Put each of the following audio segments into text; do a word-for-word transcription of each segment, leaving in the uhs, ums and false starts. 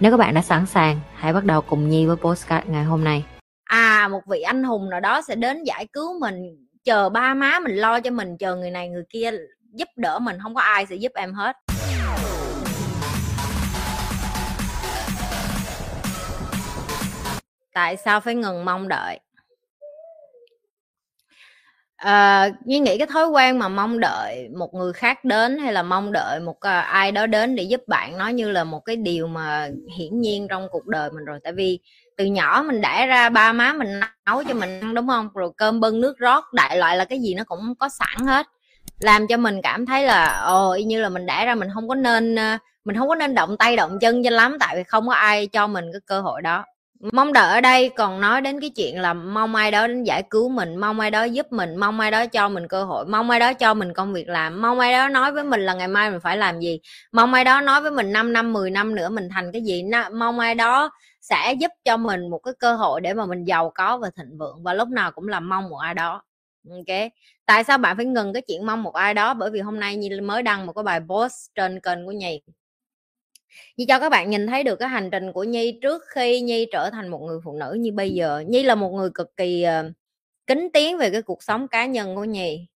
Nếu các bạn đã sẵn sàng, hãy bắt đầu cùng Nhi với podcast ngày hôm nay. À, một vị anh hùng nào đó sẽ đến giải cứu mình, chờ ba má mình lo cho mình, chờ người này người kia giúp đỡ mình, không có ai sẽ giúp em hết. Tại sao phải ngừng mong đợi? À, Nhi nghĩ cái thói quen mà mong đợi một người khác đến hay là mong đợi một uh, ai đó đến để giúp bạn, nó như là một cái điều mà hiển nhiên trong cuộc đời mình rồi. Tại vì từ nhỏ mình đẻ ra, ba má mình nấu cho mình ăn, đúng không? Rồi cơm bưng nước rót, đại loại là cái gì nó cũng có sẵn hết, làm cho mình cảm thấy là ồ, y như là mình đẻ ra mình không có nên mình không có nên động tay động chân cho lắm, tại vì không có ai cho mình cái cơ hội đó. Mong đợi ở đây còn nói đến cái chuyện là mong ai đó đến giải cứu mình, mong ai đó giúp mình, mong ai đó cho mình cơ hội, mong ai đó cho mình công việc làm, mong ai đó nói với mình là ngày mai mình phải làm gì, mong ai đó nói với mình năm năm, mười năm nữa mình thành cái gì, mong ai đó sẽ giúp cho mình một cái cơ hội để mà mình giàu có và thịnh vượng, và lúc nào cũng là mong một ai đó. Ok, tại sao bạn phải ngừng cái chuyện mong một ai đó? Bởi vì hôm nay Nhi mới đăng một cái bài post trên kênh của Nhi, Nhi cho các bạn nhìn thấy được cái hành trình của Nhi trước khi Nhi trở thành một người phụ nữ như bây giờ. Nhi là một người cực kỳ uh, kính tiếng về cái cuộc sống cá nhân của Nhi.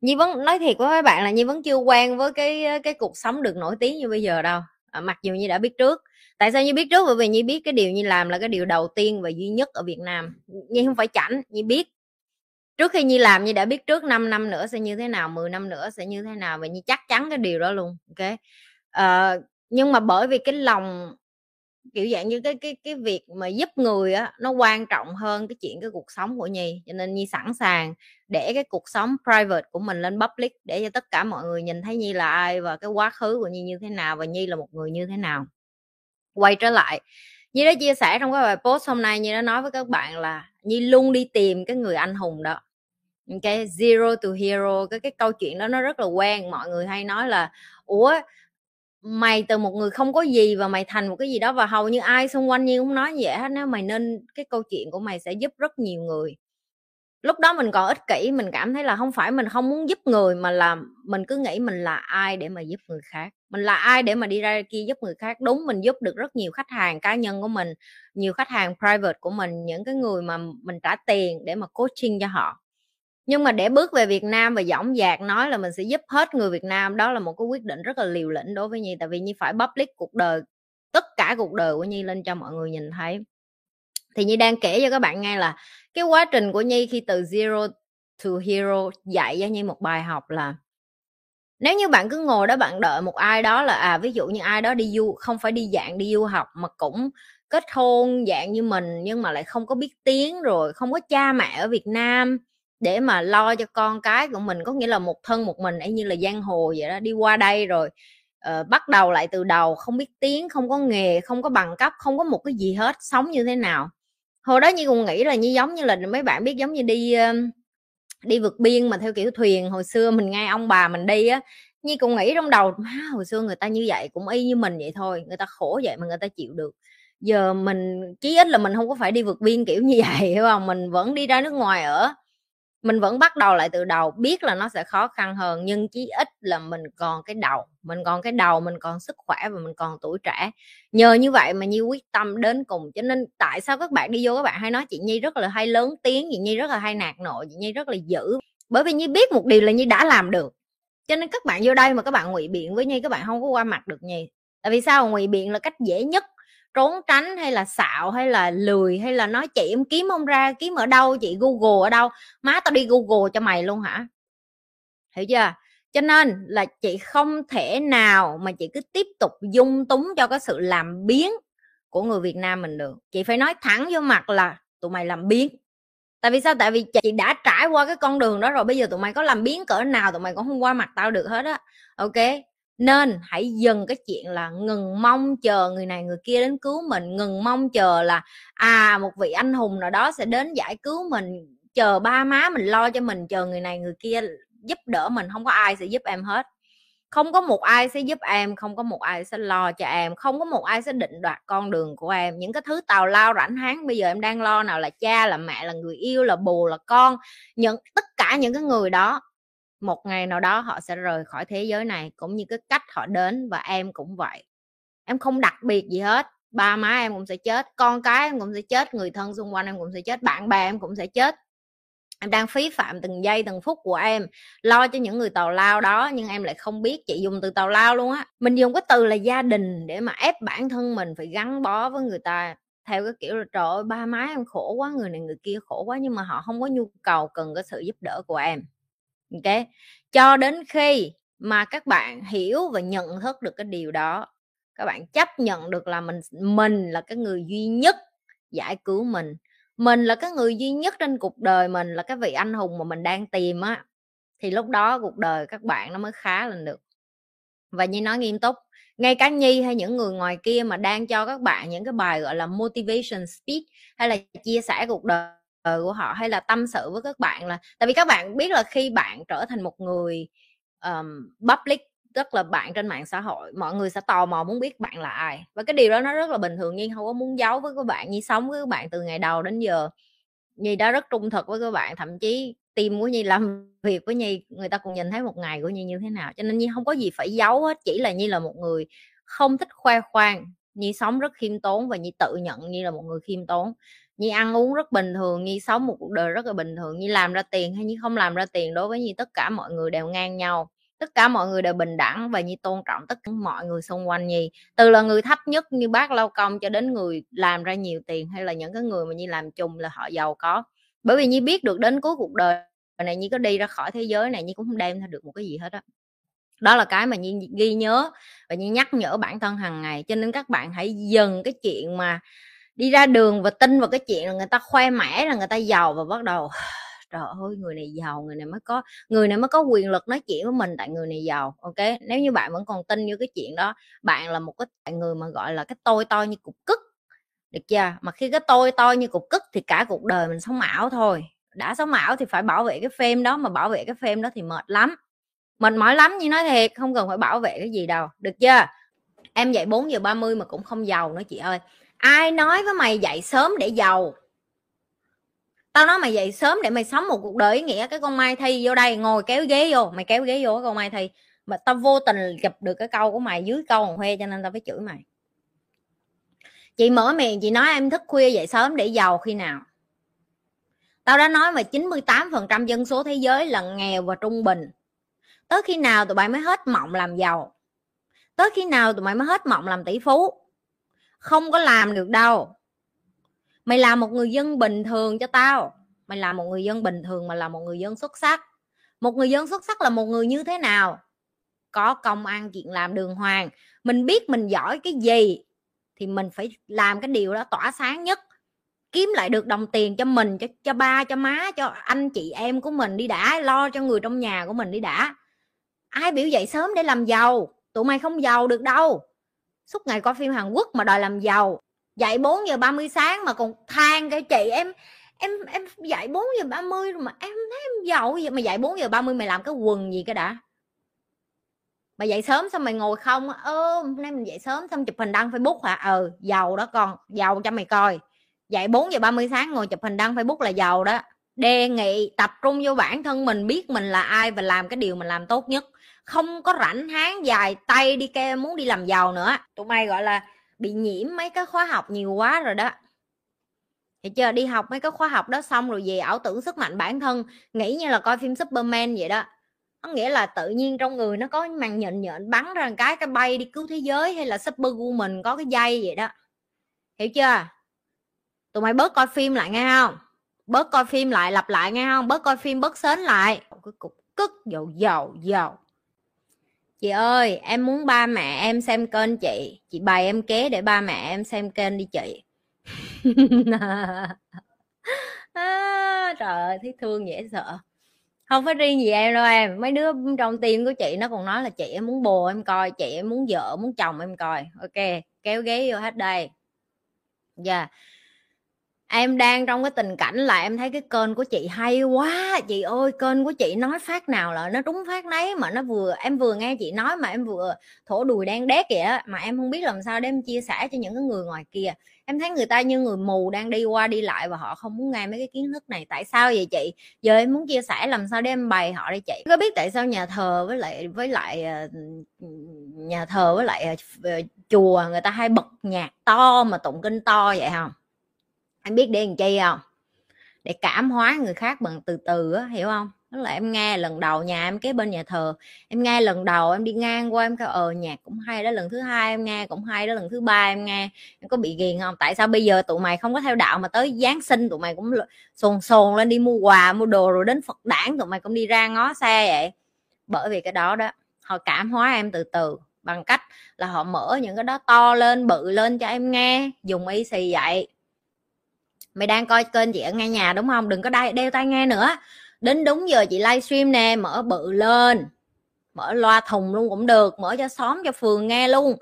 Nhi vẫn nói thiệt với các bạn là Nhi vẫn chưa quen với cái cái cuộc sống được nổi tiếng như bây giờ đâu. À, mặc dù Nhi đã biết trước. Tại sao Nhi biết trước? Bởi vì Nhi biết cái điều Nhi làm là cái điều đầu tiên và duy nhất ở Việt Nam. Nhi không phải chảnh, Nhi biết. Trước khi Nhi làm, Nhi đã biết trước năm năm nữa sẽ như thế nào, mười năm nữa sẽ như thế nào, và Nhi chắc chắn cái điều đó luôn. Ok. Uh, nhưng mà bởi vì cái lòng kiểu dạng như cái cái cái việc mà giúp người á, nó quan trọng hơn cái chuyện cái cuộc sống của Nhi, cho nên Nhi sẵn sàng để cái cuộc sống private của mình lên public để cho tất cả mọi người nhìn thấy Nhi là ai và cái quá khứ của Nhi như thế nào và Nhi là một người như thế nào. Quay trở lại, Nhi đã chia sẻ trong cái bài post hôm nay, Nhi đã nói với các bạn là Nhi luôn đi tìm cái người anh hùng đó. Cái zero to hero, cái cái câu chuyện đó nó rất là quen, mọi người hay nói là ủa, mày từ một người không có gì và mày thành một cái gì đó, và hầu như ai xung quanh Nhi cũng nói vậy hết. Nếu mày nên, cái câu chuyện của mày sẽ giúp rất nhiều người. Lúc đó mình còn ích kỷ, mình cảm thấy là không phải mình không muốn giúp người, mà là mình cứ nghĩ mình là ai để mà giúp người khác, mình là ai để mà đi ra kia giúp người khác. Đúng, mình giúp được rất nhiều khách hàng cá nhân của mình, nhiều khách hàng private của mình, những cái người mà mình trả tiền để mà coaching cho họ. Nhưng mà để bước về Việt Nam và dõng dạc nói là mình sẽ giúp hết người Việt Nam, đó là một cái quyết định rất là liều lĩnh đối với Nhi. Tại vì Nhi phải public cuộc đời, tất cả cuộc đời của Nhi lên cho mọi người nhìn thấy. Thì Nhi đang kể cho các bạn nghe là cái quá trình của Nhi khi từ zero to hero dạy cho Nhi một bài học là nếu như bạn cứ ngồi đó bạn đợi một ai đó là à, ví dụ như ai đó đi du, không phải đi dạng đi du học mà cũng kết hôn dạng như mình, nhưng mà lại không có biết tiếng, rồi không có cha mẹ ở Việt Nam để mà lo cho con cái của mình, có nghĩa là một thân một mình, ấy như là giang hồ vậy đó, đi qua đây rồi uh, bắt đầu lại từ đầu, không biết tiếng, không có nghề, không có bằng cấp, không có một cái gì hết, sống như thế nào. Hồi đó Nhi cũng nghĩ là như giống như là mấy bạn biết, giống như đi uh, đi vượt biên mà theo kiểu thuyền, hồi xưa mình nghe ông bà mình đi á, Nhi cũng nghĩ trong đầu má, hồi xưa người ta như vậy cũng y như mình vậy thôi, người ta khổ vậy mà người ta chịu được, giờ mình chí ít là mình không có phải đi vượt biên kiểu như vậy, hiểu không? Mình vẫn đi ra nước ngoài ở, mình vẫn bắt đầu lại từ đầu, biết là nó sẽ khó khăn hơn, nhưng chí ít là mình còn cái đầu, mình còn cái đầu, mình còn sức khỏe và mình còn tuổi trẻ. Nhờ như vậy mà Nhi quyết tâm đến cùng. Cho nên tại sao các bạn đi vô các bạn hay nói chị Nhi rất là hay lớn tiếng, chị Nhi rất là hay nạt nộ, chị Nhi rất là dữ, bởi vì Nhi biết một điều là Nhi đã làm được. Cho nên các bạn vô đây mà các bạn ngụy biện với Nhi, các bạn không có qua mặt được Nhi. Tại vì sao? Ngụy biện là cách dễ nhất, trốn tránh hay là xạo hay là lười hay là nói chị em kiếm không ra, kiếm ở đâu chị, Google ở đâu, má tao đi Google cho mày luôn hả, hiểu chưa? Cho nên là chị không thể nào mà chị cứ tiếp tục dung túng cho cái sự làm biếng của người Việt Nam mình được. Chị phải nói thẳng vô mặt là tụi mày làm biếng. Tại vì sao? Tại vì chị đã trải qua cái con đường đó rồi, bây giờ tụi mày có làm biếng cỡ nào tụi mày cũng không qua mặt tao được hết á. Ok, Nên hãy dừng cái chuyện là ngừng mong chờ người này người kia đến cứu mình, ngừng mong chờ là à một vị anh hùng nào đó sẽ đến giải cứu mình, chờ ba má mình lo cho mình, chờ người này người kia giúp đỡ mình. Không có ai sẽ giúp em hết, không có một ai sẽ giúp em, không có một ai sẽ lo cho em, không có một ai sẽ định đoạt con đường của em. Những cái thứ tào lao rảnh háng bây giờ em đang lo, nào là cha, là mẹ, là người yêu, là bồ, là con, những tất cả những cái người đó một ngày nào đó họ sẽ rời khỏi thế giới này, cũng như cái cách họ đến. Và em cũng vậy, em không đặc biệt gì hết. Ba má em cũng sẽ chết, con cái em cũng sẽ chết, người thân xung quanh em cũng sẽ chết, bạn bè em cũng sẽ chết. Em đang phí phạm từng giây từng phút của em lo cho những người tào lao đó, nhưng em lại không biết. Chị dùng từ tào lao luôn á, mình dùng cái từ là gia đình để mà ép bản thân mình phải gắn bó với người ta theo cái kiểu là trời ơi ba má em khổ quá, người này người kia khổ quá, nhưng mà họ không có nhu cầu cần cái sự giúp đỡ của em. Ok, cho đến khi mà các bạn hiểu và nhận thức được cái điều đó, các bạn chấp nhận được là mình mình là cái người duy nhất giải cứu mình, mình là cái người duy nhất trên cuộc đời, mình là cái vị anh hùng mà mình đang tìm á, thì lúc đó cuộc đời các bạn nó mới khá lên được. Và Nhi nói nghiêm túc, ngay cả Nhi hay những người ngoài kia mà đang cho các bạn những cái bài gọi là motivation speech hay là chia sẻ cuộc đời của họ, hay là tâm sự với các bạn, là tại vì các bạn biết là khi bạn trở thành một người um, public, tức là bạn trên mạng xã hội, mọi người sẽ tò mò muốn biết bạn là ai. Và cái điều đó nó rất là bình thường. Nhi không có muốn giấu với các bạn, Nhi sống với các bạn từ ngày đầu đến giờ, Nhi đã rất trung thực với các bạn. Thậm chí team của Nhi làm việc với Nhi, người ta cũng nhìn thấy một ngày của Nhi như thế nào. Cho nên Nhi không có gì phải giấu hết, chỉ là Nhi là một người không thích khoe khoang, Nhi sống rất khiêm tốn và Nhi tự nhận Nhi là một người khiêm tốn. Nhi ăn uống rất bình thường, Nhi sống một cuộc đời rất là bình thường. Nhi làm ra tiền hay Nhi không làm ra tiền, đối với Nhi tất cả mọi người đều ngang nhau, tất cả mọi người đều bình đẳng, và Nhi tôn trọng tất cả mọi người xung quanh Nhi, từ là người thấp nhất như bác lao công cho đến người làm ra nhiều tiền, hay là những cái người mà Nhi làm chung là họ giàu có. Bởi vì Nhi biết được đến cuối cuộc đời này, Nhi có đi ra khỏi thế giới này Nhi cũng không đem ra được một cái gì hết á. Đó là cái mà Nhi ghi nhớ và Nhi nhắc nhở bản thân hàng ngày. Cho nên các bạn hãy dừng cái chuyện mà đi ra đường và tin vào cái chuyện là người ta khoe mẽ là người ta giàu, và bắt đầu trời ơi người này giàu, người này mới có người này mới có quyền lực nói chuyện với mình tại người này giàu. Ok, nếu như bạn vẫn còn tin như cái chuyện đó, bạn là một cái người mà gọi là cái tôi to như cục cứt, được chưa? Mà khi cái tôi to như cục cứt thì cả cuộc đời mình sống ảo thôi. Đã sống ảo thì phải bảo vệ cái phim đó, mà bảo vệ cái phim đó thì mệt lắm, mệt mỏi lắm. Như nói thiệt, không cần phải bảo vệ cái gì đâu, được chưa? Em dậy bốn giờ ba mươi mà cũng không giàu nữa chị ơi. Ai nói với mày dậy sớm để giàu? Tao nói mày dậy sớm để mày sống một cuộc đời ý nghĩa. Cái con Mai Thi vô đây ngồi kéo ghế vô, mày kéo ghế vô cái con Mai Thi, mà tao vô tình gặp được cái câu của mày dưới câu hòn khoe, cho nên tao phải chửi mày. Chị mở miệng chị nói em thức khuya dậy sớm để giàu khi nào? Tao đã nói về chín mươi tám phần trăm dân số thế giới là nghèo và trung bình. Tới khi nào tụi bay mới hết mộng làm giàu? Tới khi nào tụi mày mới hết mộng làm tỷ phú? Không có làm được đâu. Mày là một người dân bình thường cho tao. Mày là một người dân bình thường mà là một người dân xuất sắc. Một người dân xuất sắc là một người như thế nào? Có công ăn chuyện làm đường hoàng. Mình biết mình giỏi cái gì thì mình phải làm cái điều đó tỏa sáng nhất, kiếm lại được đồng tiền cho mình, cho, cho ba, cho má, cho anh chị em của mình đi đã, lo cho người trong nhà của mình đi đã. Ai biểu dậy sớm để làm giàu? Tụi mày không giàu được đâu. Suốt ngày coi phim Hàn Quốc mà đòi làm giàu. Dậy bốn giờ ba mươi sáng mà còn than cái chị em em em dậy bốn giờ ba mươi rồi mà em thấy em giàu vậy. Mày dậy bốn giờ ba mươi mày làm cái quần gì cái đã? Mày dậy sớm xong mày ngồi không á, ơ hôm nay mình dậy sớm xong chụp hình đăng Facebook hả? Ờ giàu đó con, giàu cho mày coi. Dậy bốn giờ ba mươi sáng ngồi chụp hình đăng Facebook là giàu đó. Đề nghị tập trung vô bản thân mình, biết mình là ai và làm cái điều mình làm tốt nhất. Không có rảnh háng dài tay đi kêu muốn đi làm giàu nữa. Tụi mày gọi là bị nhiễm mấy cái khóa học nhiều quá rồi đó, thì chưa đi học mấy cái khóa học đó xong rồi về ảo tưởng sức mạnh bản thân, nghĩ như là coi phim Superman vậy đó. Có nghĩa là tự nhiên trong người nó có màn nhện nhện bắn ra một cái cái bay đi cứu thế giới, hay là Superwoman có cái dây vậy đó, hiểu chưa? Tụi mày bớt coi phim lại nghe không, bớt coi phim lại lặp lại nghe không, bớt coi phim bớt sến lại. Cái cục cứt dầu dầu dầu. Chị ơi, em muốn ba mẹ em xem kênh chị. Chị bày em kế để ba mẹ em xem kênh đi chị. à, trời ơi, thấy thương dễ sợ. Không phải riêng gì em đâu em, mấy đứa trong team của chị nó còn nói là chị em muốn bồ em coi, chị em muốn vợ muốn chồng em coi. Ok, kéo ghế vô hết đây. Dạ yeah. Em đang trong cái tình cảnh là em thấy cái kênh của chị hay quá chị ơi, kênh của chị nói phát nào là nó trúng phát nấy, mà nó vừa em vừa nghe chị nói mà em vừa thổ đùi đang đét kìa, mà em không biết làm sao để em chia sẻ cho những cái người ngoài kia. Em thấy người ta như người mù đang đi qua đi lại và họ không muốn nghe mấy cái kiến thức này. Tại sao vậy chị? Giờ em muốn chia sẻ làm sao để em bày họ đây chị. Có biết tại sao nhà thờ với lại với lại nhà thờ với lại chùa người ta hay bật nhạc to mà tụng kinh to vậy không? Em biết để làm chi không? Để cảm hóa người khác bằng từ từ á, hiểu không? Tức là em nghe lần đầu, nhà em kế bên nhà thờ, em nghe lần đầu em đi ngang qua em kêu ờ nhạc cũng hay đó, lần thứ hai em nghe cũng hay đó, lần thứ ba em nghe, em có bị ghiền không? Tại sao bây giờ tụi mày không có theo đạo mà tới Giáng sinh tụi mày cũng sồn sồn lên đi mua quà mua đồ, rồi đến Phật đản tụi mày cũng đi ra ngó xe vậy? Bởi vì cái đó đó, họ cảm hóa em từ từ bằng cách là họ mở những cái đó to lên bự lên cho em nghe, dùng y xì vậy. Mày đang coi kênh chị ở ngay nhà đúng không? Đừng có đai, đeo tai nghe nữa. Đến đúng giờ chị livestream nè, mở bự lên. Mở loa thùng luôn cũng được, mở cho xóm cho phường nghe luôn.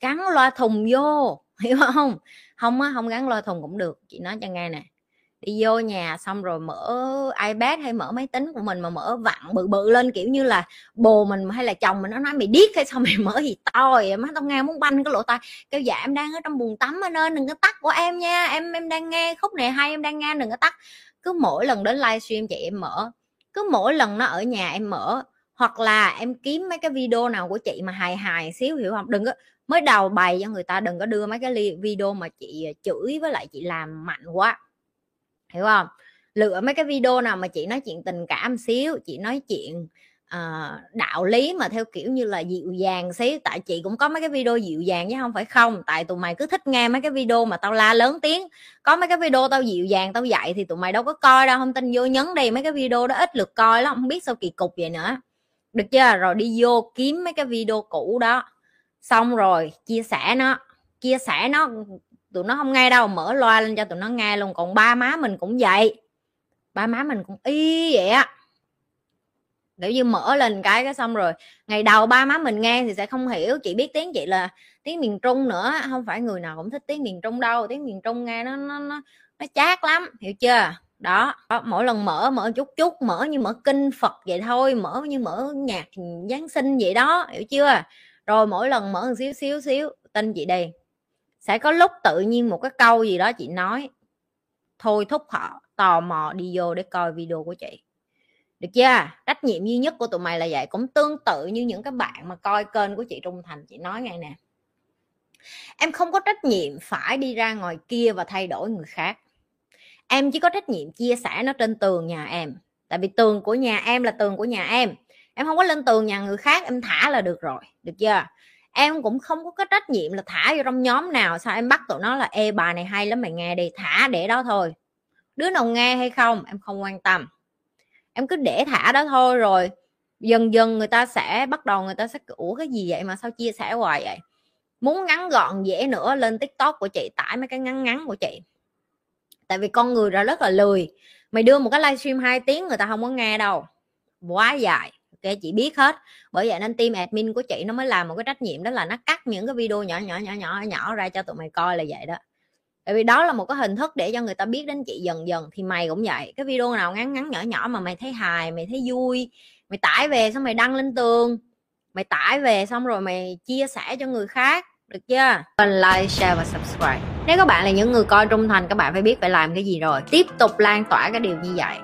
Gắn loa thùng vô, hiểu không? Không á, không gắn loa thùng cũng được, chị nói cho nghe nè. Đi vô nhà xong rồi mở iPad hay mở máy tính của mình mà mở vặn bự bự lên, kiểu như là bồ mình hay là chồng mình nó nói mày điếc hay sao mày mở gì to vậy má, tao nghe muốn banh cái lỗ tai. Kêu dạ em đang ở trong buồng tắm anh ơi, đừng có tắt của em nha, em em đang nghe khúc này hay, em đang nghe đừng có tắt. Cứ mỗi lần đến livestream chị em mở, cứ mỗi lần nó ở nhà em mở, hoặc là em kiếm mấy cái video nào của chị mà hài hài xíu, hiểu không? Đừng có mới đầu bày cho người ta, đừng có đưa mấy cái video mà chị chửi với lại chị làm mạnh quá, hiểu không? Lựa mấy cái video nào mà chị nói chuyện tình cảm xíu, chị nói chuyện uh, đạo lý mà theo kiểu như là dịu dàng xíu. Tại chị cũng có mấy cái video dịu dàng chứ không phải không. Tại tụi mày cứ thích nghe mấy cái video mà tao la lớn tiếng. Có mấy cái video tao dịu dàng tao dạy thì tụi mày đâu có coi đâu, không tin vô nhấn đi, mấy cái video đó ít lượt coi lắm, không biết sao kỳ cục vậy nữa, được chưa? Rồi đi vô kiếm mấy cái video cũ đó, xong rồi chia sẻ nó, chia sẻ nó tụi nó không nghe đâu, mở loa lên cho tụi nó nghe luôn. Còn ba má mình cũng vậy, ba má mình cũng y vậy á, kiểu như mở lên cái cái xong rồi ngày đầu ba má mình nghe thì sẽ không hiểu. Chị biết tiếng chị là tiếng miền Trung nữa, không phải người nào cũng thích tiếng miền Trung đâu, tiếng miền Trung nghe nó nó nó, nó chát lắm, hiểu chưa? Đó, mỗi lần mở mở chút chút, mở như mở kinh Phật vậy thôi, mở như mở nhạc Giáng sinh vậy đó, hiểu chưa? Rồi mỗi lần mở một xíu xíu xíu, tin chị đi, sẽ có lúc tự nhiên một cái câu gì đó chị nói thôi thúc họ tò mò đi vô để coi video của chị, được chưa? Trách nhiệm duy nhất của tụi mày là vậy. Cũng tương tự như những các bạn mà coi kênh của chị trung thành, chị nói ngay nè, em không có trách nhiệm phải đi ra ngoài kia và thay đổi người khác, em chỉ có trách nhiệm chia sẻ nó trên tường nhà em, tại vì tường của nhà em là tường của nhà em, em không có lên tường nhà người khác em thả là được rồi, được chưa? Em cũng không có cái trách nhiệm là thả vô trong nhóm nào sao em bắt tụi nó là ê bà này hay lắm mày nghe đi, thả để đó thôi, đứa nào nghe hay không em không quan tâm, em cứ để thả đó thôi. Rồi dần dần người ta sẽ bắt đầu, người ta sẽ ủa cái gì vậy mà sao chia sẻ hoài vậy. Muốn ngắn gọn dễ nữa, lên TikTok của chị tải mấy cái ngắn ngắn của chị, tại vì con người ra rất là lười. Mày đưa một cái livestream hai tiếng người ta không có nghe đâu, quá dài. Ok, chị biết hết. Bởi vậy nên team admin của chị nó mới làm một cái trách nhiệm, đó là nó cắt những cái video nhỏ nhỏ nhỏ nhỏ nhỏ ra cho tụi mày coi là vậy đó. Tại vì đó là một cái hình thức để cho người ta biết đến chị dần dần. Thì mày cũng vậy, cái video nào ngắn ngắn nhỏ nhỏ mà mày thấy hài, mày thấy vui, mày tải về xong mày đăng lên tường, mày tải về xong rồi mày chia sẻ cho người khác, được chưa? Like, share và subscribe. Nếu các bạn là những người coi trung thành, các bạn phải biết phải làm cái gì rồi, tiếp tục lan tỏa cái điều như vậy.